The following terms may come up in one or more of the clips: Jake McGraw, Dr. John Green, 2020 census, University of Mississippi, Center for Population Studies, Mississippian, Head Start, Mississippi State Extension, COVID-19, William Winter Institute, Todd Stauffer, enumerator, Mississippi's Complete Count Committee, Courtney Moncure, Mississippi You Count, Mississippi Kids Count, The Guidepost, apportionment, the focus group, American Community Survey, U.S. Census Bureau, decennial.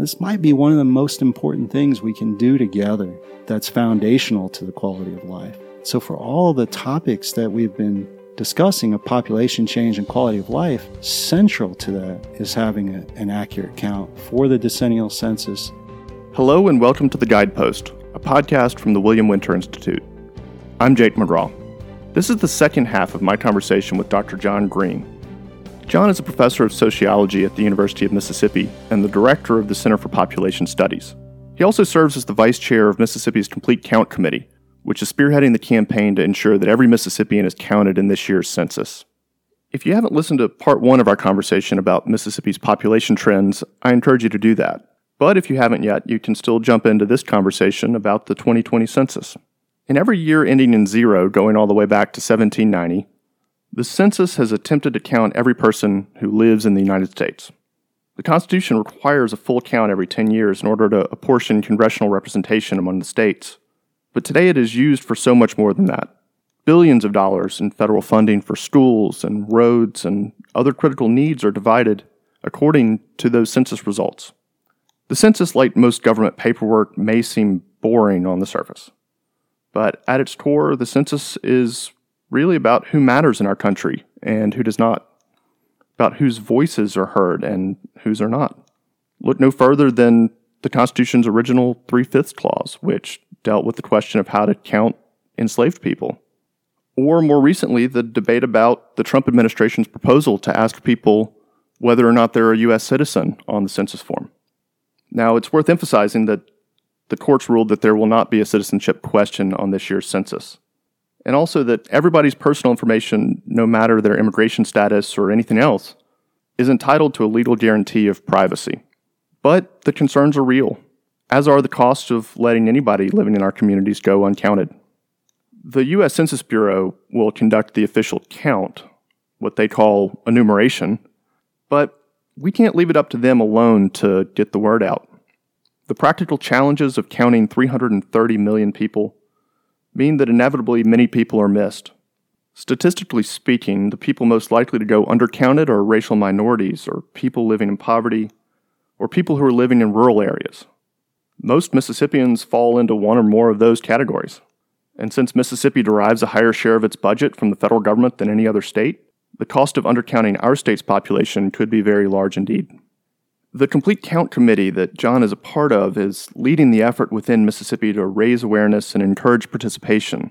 This might be one of the most important things we can do together that's foundational to the quality of life. So for all the topics that we've been discussing of population change and quality of life, central to that is having an accurate count for the decennial census. Hello and welcome to The Guidepost, a podcast from the William Winter Institute. I'm Jake McGraw. This is the second half of my conversation with Dr. John Green. John is a professor of sociology at the University of Mississippi and the director of the Center for Population Studies. He also serves as the vice chair of Mississippi's Complete Count Committee, which is spearheading the campaign to ensure that every Mississippian is counted in this year's census. If you haven't listened to part one of our conversation about Mississippi's population trends, I encourage you to do that. But if you haven't yet, you can still jump into this conversation about the 2020 census. In every year ending in zero, going all the way back to 1790, the census has attempted to count every person who lives in the United States. The Constitution requires a full count every 10 years in order to apportion congressional representation among the states. But today it is used for so much more than that. Billions of dollars in federal funding for schools and roads and other critical needs are divided according to those census results. The census, like most government paperwork, may seem boring on the surface. But at its core, the census is really about who matters in our country and who does not, about whose voices are heard and whose are not. Look no further than the Constitution's original 3/5 clause, which dealt with the question of how to count enslaved people. Or more recently, the debate about the Trump administration's proposal to ask people whether or not they're a U.S. citizen on the census form. Now, it's worth emphasizing that the courts ruled that there will not be a citizenship question on this year's census. And also that everybody's personal information, no matter their immigration status or anything else, is entitled to a legal guarantee of privacy. But the concerns are real, as are the costs of letting anybody living in our communities go uncounted. The U.S. Census Bureau will conduct the official count, what they call enumeration, but we can't leave it up to them alone to get the word out. The practical challenges of counting 330 million people mean that inevitably many people are missed. Statistically speaking, the people most likely to go undercounted are racial minorities or people living in poverty or people who are living in rural areas. Most Mississippians fall into one or more of those categories. And since Mississippi derives a higher share of its budget from the federal government than any other state, the cost of undercounting our state's population could be very large indeed. The Complete Count Committee that John is a part of is leading the effort within Mississippi to raise awareness and encourage participation,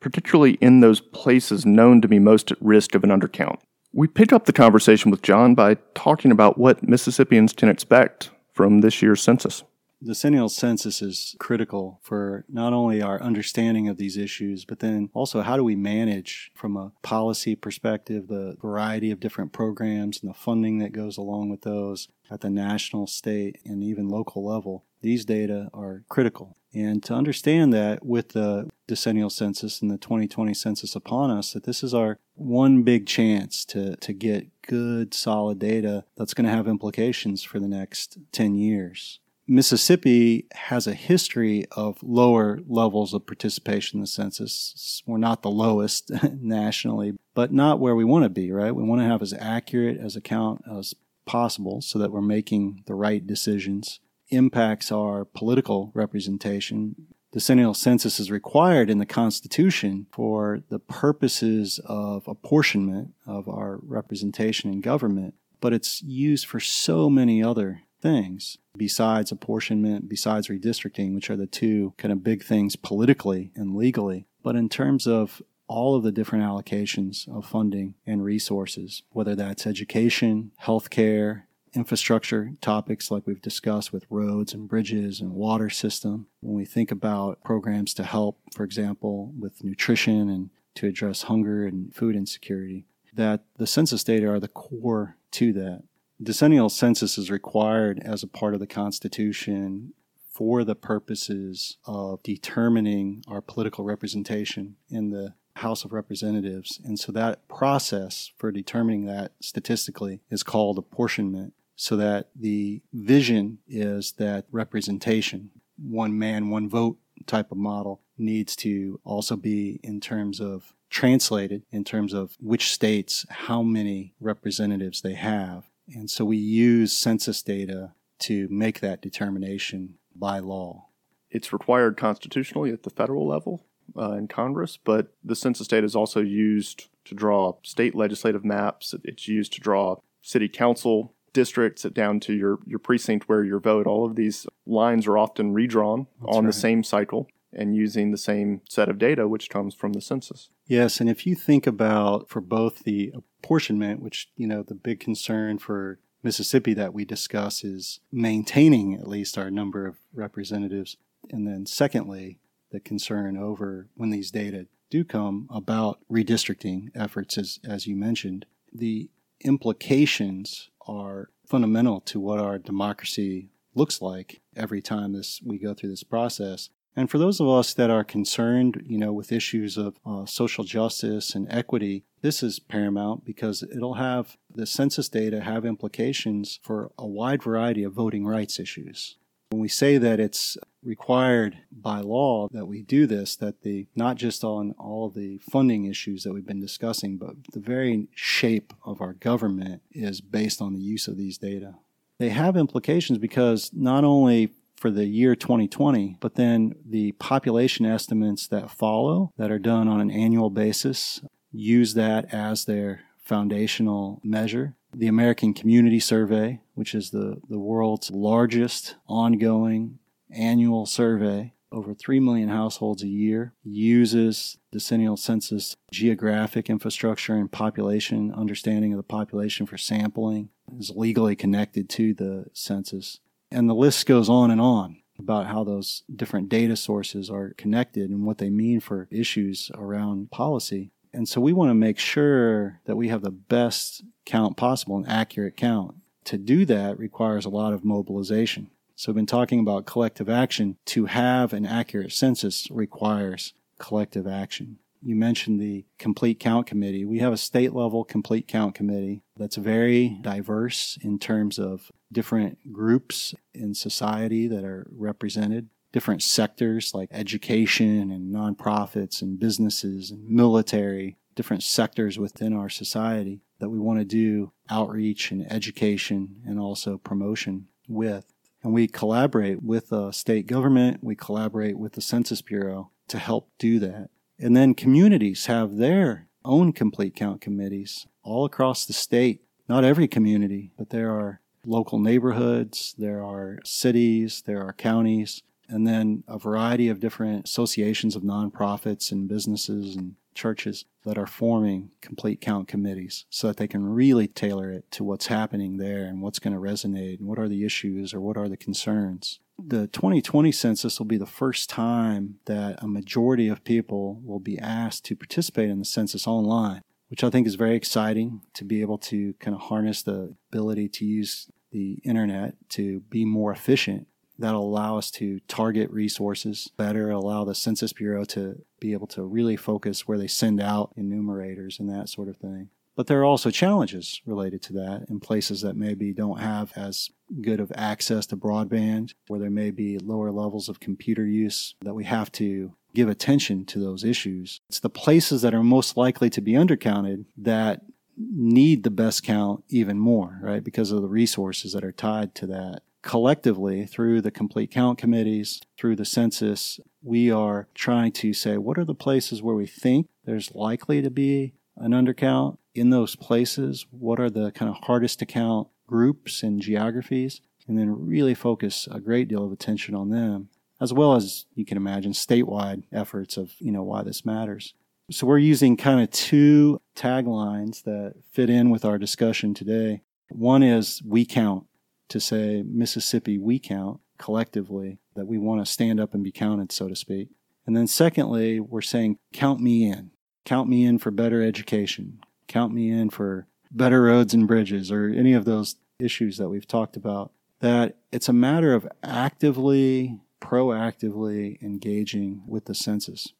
particularly in those places known to be most at risk of an undercount. We pick up the conversation with John by talking about what Mississippians can expect from this year's census. The decennial census is critical for not only our understanding of these issues, but then also how do we manage from a policy perspective the variety of different programs and the funding that goes along with those at the national, state, and even local level. These data are critical. And to understand that with the decennial census and the 2020 census upon us, that this is our one big chance to get good, solid data that's going to have implications for the next 10 years. Mississippi has a history of lower levels of participation in the census. We're not the lowest nationally, but not where we want to be, right? We want to have as accurate as a count as possible so that we're making the right decisions. Impacts our political representation. Decennial census is required in the Constitution for the purposes of apportionment of our representation in government, but it's used for so many other things besides apportionment, besides redistricting, which are the two kind of big things politically and legally. But in terms of all of the different allocations of funding and resources, whether that's education, healthcare, infrastructure topics like we've discussed with roads and bridges and water system, when we think about programs to help, for example, with nutrition and to address hunger and food insecurity, that the census data are the core to that. Decennial census is required as a part of the Constitution for the purposes of determining our political representation in the House of Representatives. And so that process for determining that statistically is called apportionment, so that the vision is that representation, one man, one vote type of model, needs to also be in terms of translated, in terms of which states, how many representatives they have. And so we use census data to make that determination by law. It's required constitutionally at the federal level in Congress, but the census data is also used to draw state legislative maps. It's used to draw city council districts down to your precinct where your vote. All of these lines are often redrawn the same cycle and using the same set of data, which comes from the census. Yes, and if you think about for both the apportionment, which, you know, the big concern for Mississippi that we discuss is maintaining at least our number of representatives. And then secondly, the concern over when these data do come about redistricting efforts, as you mentioned, the implications are fundamental to what our democracy looks like every time we go through this process. And for those of us that are concerned, you know, with issues of social justice and equity, this is paramount because the census data have implications for a wide variety of voting rights issues. When we say that it's required by law that we do this, that not just on all the funding issues that we've been discussing, but the very shape of our government is based on the use of these data. They have implications because not only for the year 2020, but then the population estimates that follow, that are done on an annual basis, use that as their foundational measure. The American Community Survey, which is the world's largest ongoing annual survey, over 3 million households a year, uses decennial census geographic infrastructure and population, understanding of the population for sampling, is legally connected to the census. And the list goes on and on about how those different data sources are connected and what they mean for issues around policy. And so we want to make sure that we have the best count possible, an accurate count. To do that requires a lot of mobilization. So we've been talking about collective action. To have an accurate census requires collective action. You mentioned the Complete Count Committee. We have a state-level Complete Count Committee that's very diverse in terms of different groups in society that are represented, different sectors like education and nonprofits and businesses and military, different sectors within our society that we want to do outreach and education and also promotion with. And we collaborate with the state government, we collaborate with the Census Bureau to help do that. And then communities have their own Complete Count Committees all across the state. Not every community, but there are local neighborhoods, there are cities, there are counties, and then a variety of different associations of nonprofits and businesses and churches that are forming Complete Count Committees so that they can really tailor it to what's happening there and what's going to resonate and what are the issues or what are the concerns. The 2020 census will be the first time that a majority of people will be asked to participate in the census online, which I think is very exciting, to be able to kind of harness the ability to use the internet to be more efficient. That'll allow us to target resources better, allow the Census Bureau to be able to really focus where they send out enumerators and that sort of thing. But there are also challenges related to that in places that maybe don't have as good of access to broadband, where there may be lower levels of computer use, that we have to give attention to those issues. It's the places that are most likely to be undercounted that need the best count even more, right? Because of the resources that are tied to that. Collectively, through the Complete Count Committees, through the census, we are trying to say, what are the places where we think there's likely to be an undercount? In those places, what are the kind of hardest to count groups and geographies? And then really focus a great deal of attention on them, as well as, you can imagine, statewide efforts of, you know, why this matters. So we're using kind of two taglines that fit in with our discussion today. One is we count, to say Mississippi we count collectively, that we want to stand up and be counted, so to speak. And then secondly, we're saying count me in. Count me in for better education. Count me in for better roads and bridges, or any of those issues that we've talked about. That it's a matter of actively, proactively engaging with the census.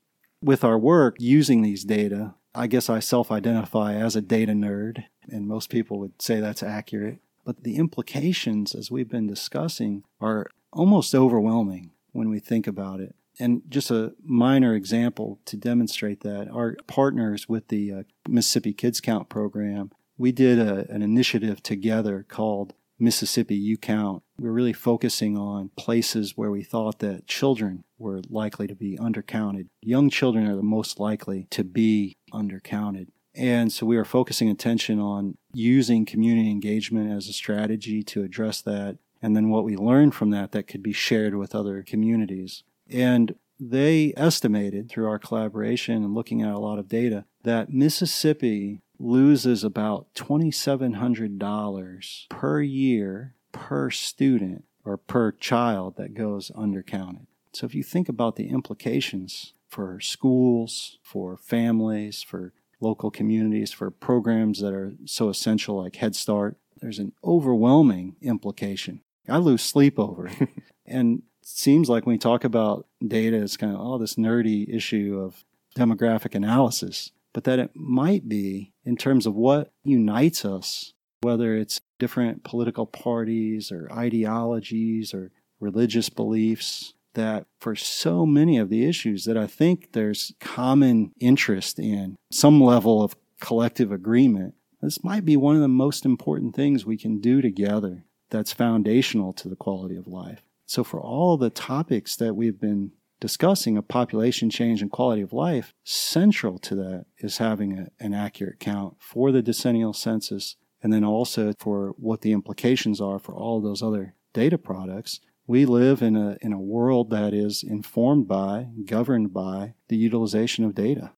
With our work using these data, I guess I self-identify as a data nerd, and most people would say that's accurate. But the implications, as we've been discussing, are almost overwhelming when we think about it. And just a minor example to demonstrate that, our partners with the Mississippi Kids Count program, we did an initiative together called Mississippi You Count, we're really focusing on places where we thought that children were likely to be undercounted. Young children are the most likely to be undercounted. And so we are focusing attention on using community engagement as a strategy to address that, and then what we learn from that that could be shared with other communities. And they estimated through our collaboration and looking at a lot of data that Mississippi loses about $2,700 per year per student or per child that goes undercounted. So if you think about the implications for schools, for families, for local communities, for programs that are so essential like Head Start, there's an overwhelming implication. I lose sleep over it. And it seems like when we talk about data, it's kind of this nerdy issue of demographic analysis, but that it might be in terms of what unites us, whether it's different political parties or ideologies or religious beliefs, that for so many of the issues that I think there's common interest in, some level of collective agreement, this might be one of the most important things we can do together that's foundational to the quality of life. So for all the topics that we've been discussing of population change and quality of life, central to that is having an accurate count for the decennial census, and then also for what the implications are for all those other data products. We live in a world that is informed by, governed by, the utilization of data.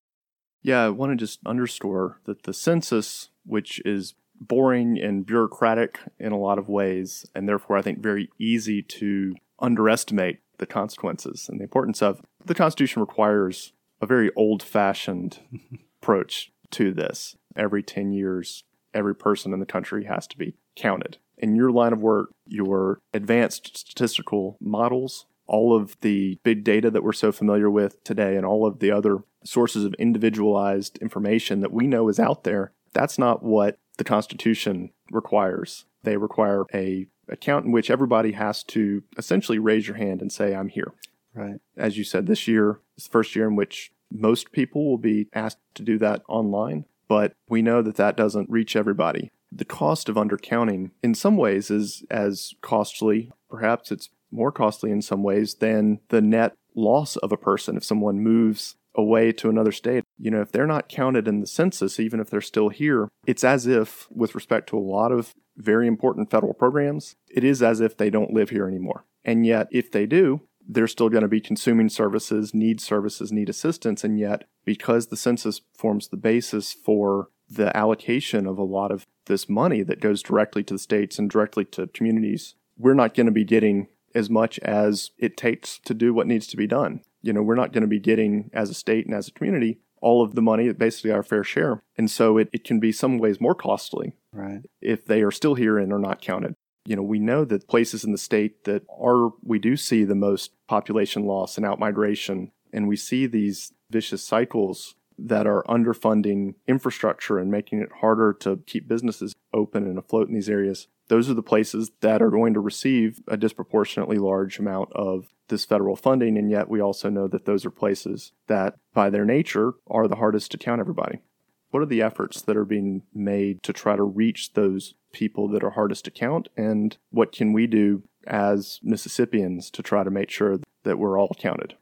Yeah, I want to just underscore that the census, which is boring and bureaucratic in a lot of ways, and therefore I think very easy to underestimate the consequences and the importance of, the Constitution requires a very old-fashioned approach to this. Every 10 years, every person in the country has to be counted. In your line of work, your advanced statistical models, all of the big data that we're so familiar with today, and all of the other sources of individualized information that we know is out there, that's not what the Constitution requires. They require a count in which everybody has to essentially raise your hand and say, I'm here. Right. As you said, this year is the first year in which most people will be asked to do that online, but we know that that doesn't reach everybody. The cost of undercounting in some ways is as costly, perhaps it's more costly in some ways, than the net loss of a person if someone moves away to another state. You know, if they're not counted in the census, even if they're still here, it's as if, with respect to a lot of very important federal programs, it is as if they don't live here anymore. And yet, if they do, they're still going to be consuming services, need assistance. And yet, because the census forms the basis for the allocation of a lot of this money that goes directly to the states and directly to communities, we're not going to be getting as much as it takes to do what needs to be done. You know, we're not going to be getting, as a state and as a community, all of the money, basically our fair share. And so it can be some ways more costly, right, if they are still here and are not counted. You know, we know that places in the state that we do see the most population loss and outmigration, and we see these vicious cycles that are underfunding infrastructure and making it harder to keep businesses open and afloat in these areas. Those are the places that are going to receive a disproportionately large amount of this federal funding, and yet we also know that those are places that, by their nature, are the hardest to count everybody. What are the efforts that are being made to try to reach those people that are hardest to count, and what can we do as Mississippians to try to make sure that we're all counted?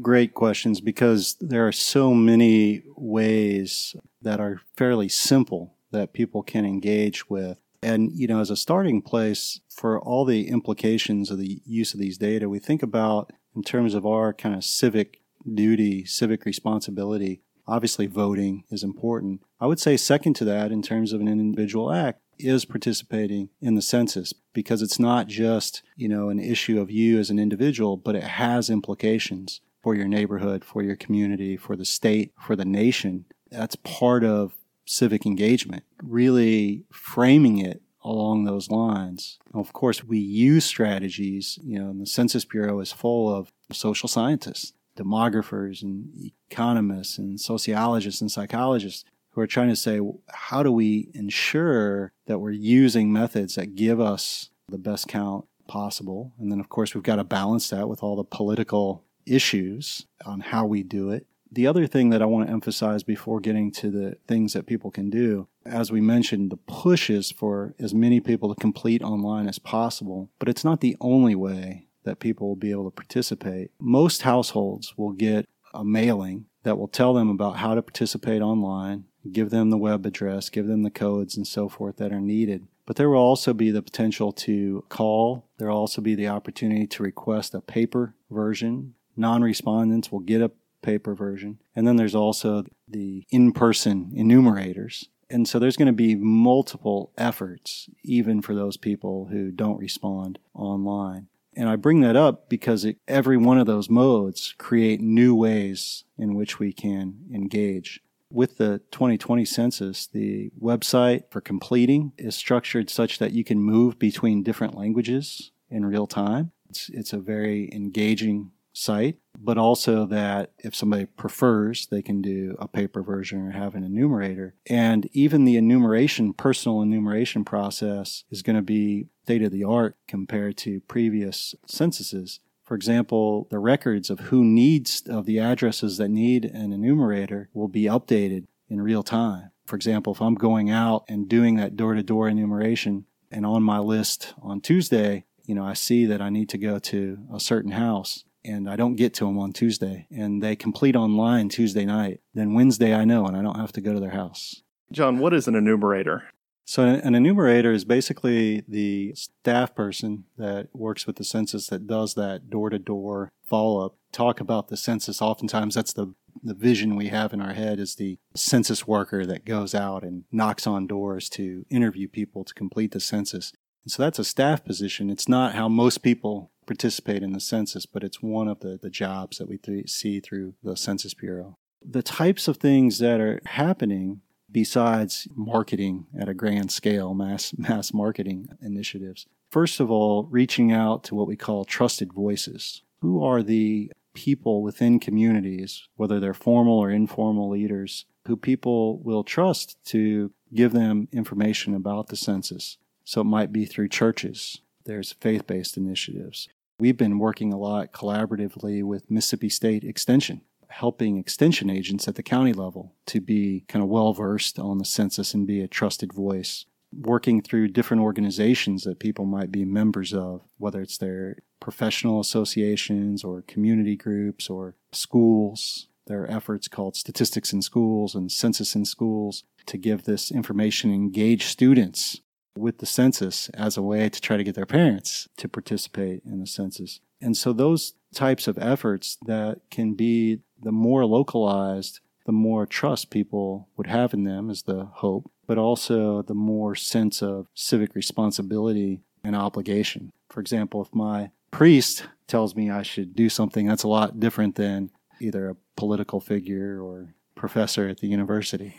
Great questions, because there are so many ways that are fairly simple that people can engage with. And, you know, as a starting place for all the implications of the use of these data, we think about in terms of our kind of civic duty, civic responsibility. Obviously, voting is important. I would say second to that, in terms of an individual act, is participating in the census, because it's not just, you know, an issue of you as an individual, but it has implications for your neighborhood, for your community, for the state, for the nation. That's part of civic engagement, really framing it along those lines. Of course, we use strategies, you know, and the Census Bureau is full of social scientists, demographers and economists and sociologists and psychologists who are trying to say, how do we ensure that we're using methods that give us the best count possible? And then, of course, we've got to balance that with all the political issues on how we do it. The other thing that I want to emphasize before getting to the things that people can do, as we mentioned, the push is for as many people to complete online as possible, but it's not the only way that people will be able to participate. Most households will get a mailing that will tell them about how to participate online, give them the web address, give them the codes and so forth that are needed. But there will also be the potential to call. There will also be the opportunity to request a paper version. Non-respondents will get a paper version. And then there's also the in-person enumerators. And so there's going to be multiple efforts, even for those people who don't respond online. And I bring that up because every one of those modes create new ways in which we can engage. With the 2020 census, the website for completing is structured such that you can move between different languages in real time. It's a very engaging site, but also that if somebody prefers, they can do a paper version or have an enumerator. And even the enumeration, personal enumeration process is going to be state-of-the-art compared to previous censuses. For example, the records of the addresses that need an enumerator will be updated in real time. For example, if I'm going out and doing that door-to-door enumeration and on my list on Tuesday, I see that I need to go to a certain house, and I don't get to them on Tuesday, and they complete online Tuesday night. Then Wednesday I know, and I don't have to go to their house. John, what is an enumerator? So an enumerator is basically the staff person that works with the census that does that door-to-door follow-up, talk about the census. Oftentimes that's the vision we have in our head is the census worker that goes out and knocks on doors to interview people to complete the census. And so that's a staff position. It's not how most people participate in the census, but it's one of the jobs that we see through the Census Bureau. The types of things that are happening besides marketing at a grand scale, mass marketing initiatives. First of all, reaching out to what we call trusted voices. Who are the people within communities, whether they're formal or informal leaders, who people will trust to give them information about the census? So it might be through churches. There's faith-based initiatives. We've been working a lot collaboratively with Mississippi State Extension, helping extension agents at the county level to be kind of well-versed on the census and be a trusted voice, working through different organizations that people might be members of, whether it's their professional associations or community groups or schools. There are efforts called Statistics in Schools and Census in Schools to give this information and engage students with the census as a way to try to get their parents to participate in the census. And so those types of efforts that can be the more localized, the more trust people would have in them is the hope, but also the more sense of civic responsibility and obligation. For example, if my priest tells me I should do something, that's a lot different than either a political figure or professor at the university.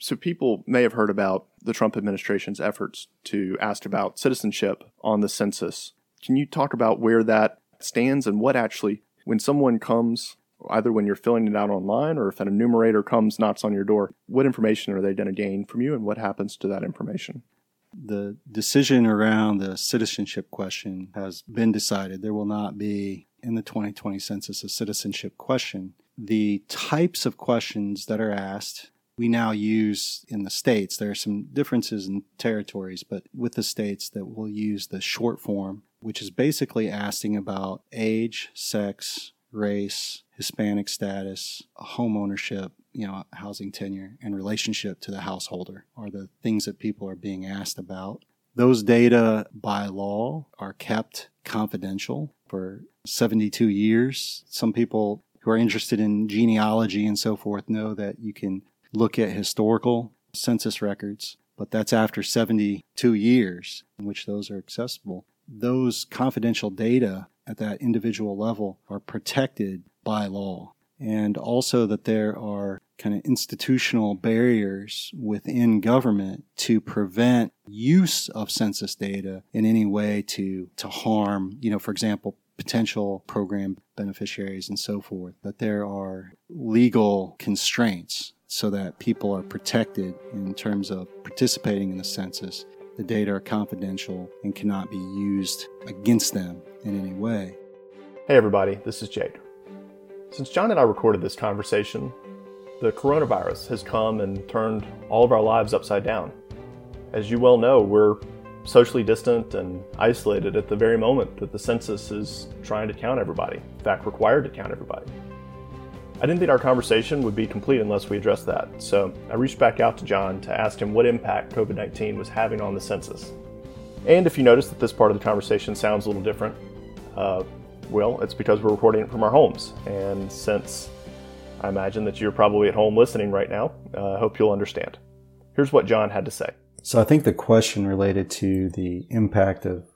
So people may have heard about the Trump administration's efforts to ask about citizenship on the census. Can you talk about where that stands and what actually, when someone comes, either when you're filling it out online or if an enumerator comes, knocks on your door, what information are they going to gain from you and what happens to that information? The decision around the citizenship question has been decided. There will not be, in the 2020 census, a citizenship question. The types of questions that are asked we now use in the states. There are some differences in territories, but with the states that we'll use the short form, which is basically asking about age, sex, race, Hispanic status, home ownership, housing tenure, and relationship to the householder are the things that people are being asked about. Those data by law are kept confidential for 72 years. Some people who are interested in genealogy and so forth know that you can look at historical census records, but that's after 72 years in which those are accessible. Those confidential data at that individual level are protected by law, and also that there are kind of institutional barriers within government to prevent use of census data in any way to harm, for example, potential program beneficiaries and so forth, that there are legal constraints so that people are protected in terms of participating in the census. The data are confidential and cannot be used against them in any way. Hey everybody, this is Jake. Since John and I recorded this conversation, the coronavirus has come and turned all of our lives upside down. As you well know, we're socially distant and isolated at the very moment that the census is trying to count everybody, in fact, required to count everybody. I didn't think our conversation would be complete unless we addressed that, so I reached back out to John to ask him what impact COVID-19 was having on the census. And if you notice that this part of the conversation sounds a little different, well, it's because we're recording it from our homes, and since I imagine that you're probably at home listening right now, I hope you'll understand. Here's what John had to say. So I think the question related to the impact of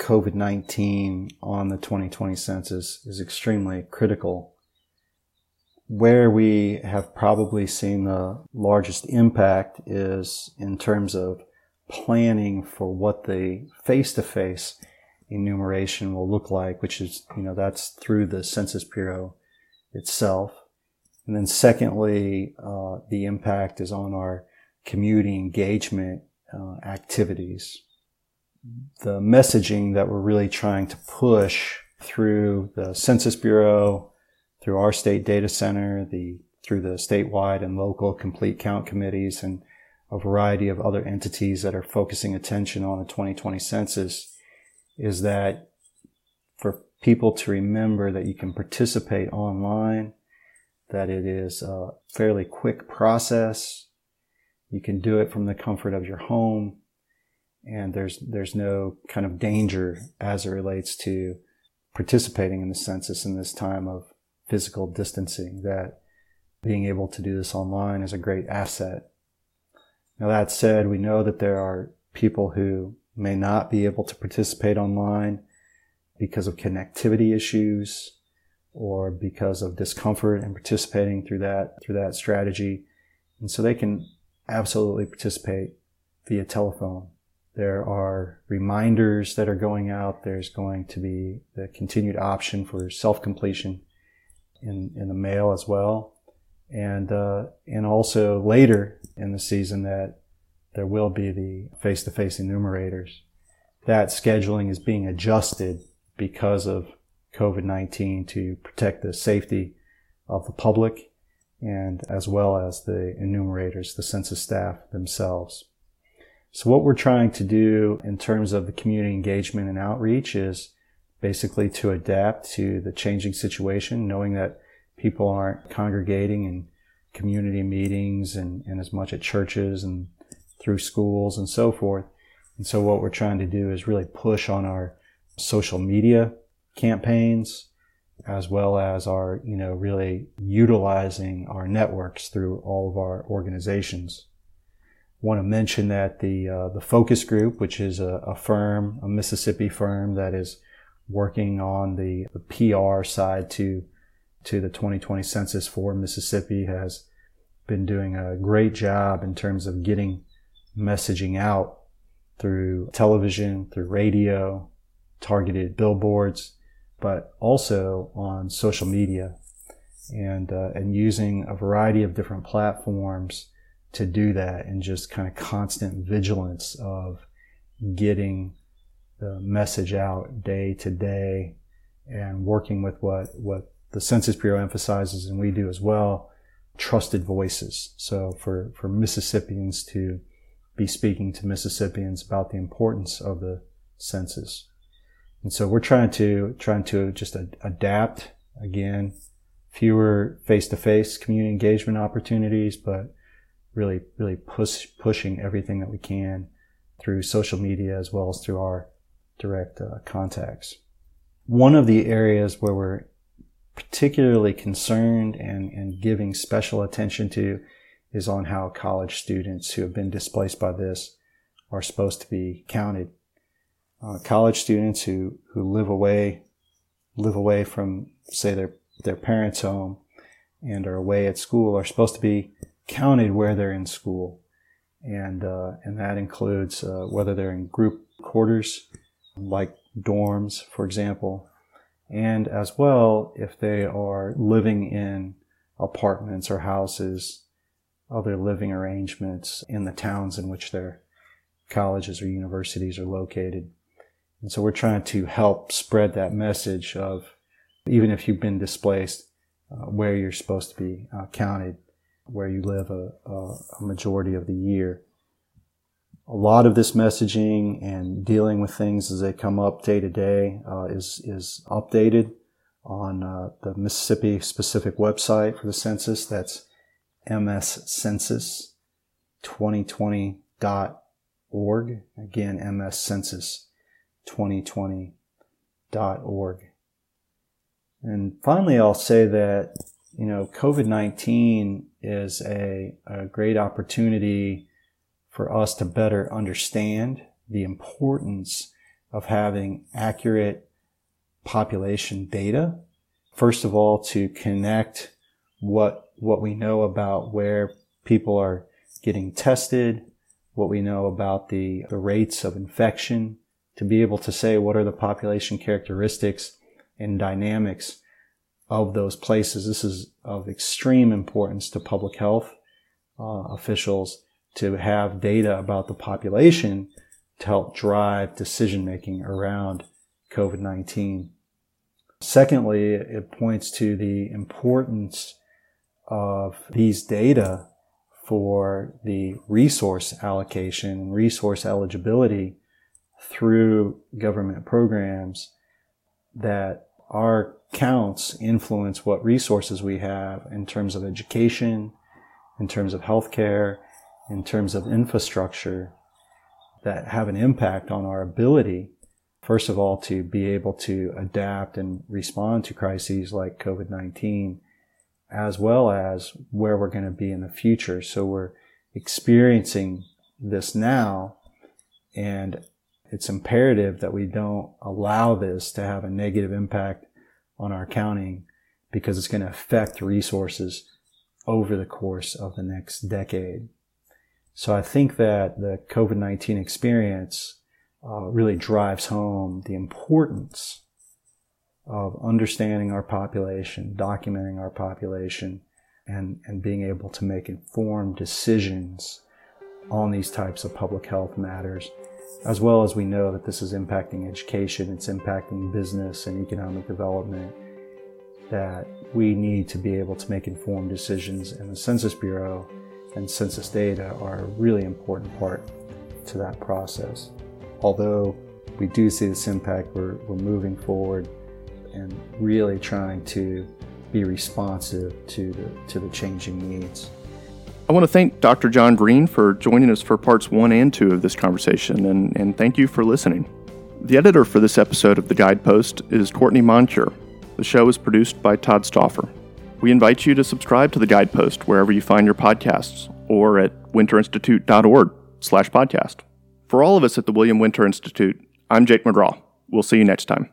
COVID-19 on the 2020 census is extremely critical. Where we have probably seen the largest impact is in terms of planning for what the face-to-face enumeration will look like, which is, that's through the Census Bureau itself. And then secondly, the impact is on our community engagement activities. The messaging that we're really trying to push through the Census Bureau, through our state data center, through the statewide and local complete count committees, and a variety of other entities that are focusing attention on the 2020 census, is that for people to remember that you can participate online, that it is a fairly quick process. You can do it from the comfort of your home, and there's no kind of danger as it relates to participating in the census in this time of physical distancing, that being able to do this online is a great asset. Now, that said, we know that there are people who may not be able to participate online because of connectivity issues or because of discomfort in participating through that strategy. And so they can absolutely participate via telephone. There are reminders that are going out. There's going to be the continued option for self-completion in the mail as well. And also later in the season that there will be the face-to-face enumerators. That scheduling is being adjusted because of COVID-19 to protect the safety of the public, and as well as the enumerators, the census staff themselves. So what we're trying to do in terms of the community engagement and outreach is basically to adapt to the changing situation, knowing that people aren't congregating in community meetings and as much at churches and through schools and so forth. And so what we're trying to do is really push on our social media campaigns, as well as our, really utilizing our networks through all of our organizations. I want to mention that the focus group, which is a firm, a Mississippi firm that is working on the PR side to the 2020 census for Mississippi, has been doing a great job in terms of getting messaging out through television, through radio, targeted billboards, but also on social media and using a variety of different platforms to do that, and just kind of constant vigilance of getting the message out day to day and working with what the Census Bureau emphasizes, and we do as well, trusted voices. So for Mississippians to be speaking to Mississippians about the importance of the census. And so we're trying to just adapt, again, fewer face-to-face community engagement opportunities, but really pushing everything that we can through social media as well as through our direct contacts. One of the areas where we're particularly concerned and giving special attention to is on how college students who have been displaced by this are supposed to be counted. College students who live away from, say, their parents' home and are away at school are supposed to be counted where they're in school, and that includes whether they're in group quarters, like dorms, for example, and as well if they are living in apartments or houses, other living arrangements in the towns in which their colleges or universities are located. And so we're trying to help spread that message of, even if you've been displaced, where you're supposed to be counted, where you live a majority of the year. A lot of this messaging and dealing with things as they come up day to day is updated on the Mississippi-specific website for the census. That's mscensus2020.org. Again, mscensus2020.org. And finally, I'll say that, you know, COVID-19 is a great opportunity for us to better understand the importance of having accurate population data. First of all, to connect what we know about where people are getting tested, what we know about the rates of infection, to be able to say what are the population characteristics and dynamics of those places. This is of extreme importance to public health officials to have data about the population to help drive decision-making around COVID-19. Secondly, it points to the importance of these data for the resource allocation and resource eligibility through government programs, that our counts influence what resources we have in terms of education, in terms of healthcare, in terms of infrastructure, that have an impact on our ability, first of all, to be able to adapt and respond to crises like COVID-19, as well as where we're going to be in the future. So we're experiencing this now, and it's imperative that we don't allow this to have a negative impact on our counting, because it's going to affect resources over the course of the next decade. So I think that the COVID-19 experience really drives home the importance of understanding our population, documenting our population, and being able to make informed decisions on these types of public health matters. As well as we know that this is impacting education, it's impacting business and economic development, that we need to be able to make informed decisions, and the Census Bureau and census data are a really important part to that process. Although we do see this impact, we're moving forward and really trying to be responsive to the changing needs. I want to thank Dr. John Green for joining us for parts 1 and 2 of this conversation, and thank you for listening. The editor for this episode of The Guidepost is Courtney Moncure. The show is produced by Todd Stauffer. We invite you to subscribe to The Guidepost wherever you find your podcasts, or at winterinstitute.org/podcast. For all of us at the William Winter Institute, I'm Jake McGraw. We'll see you next time.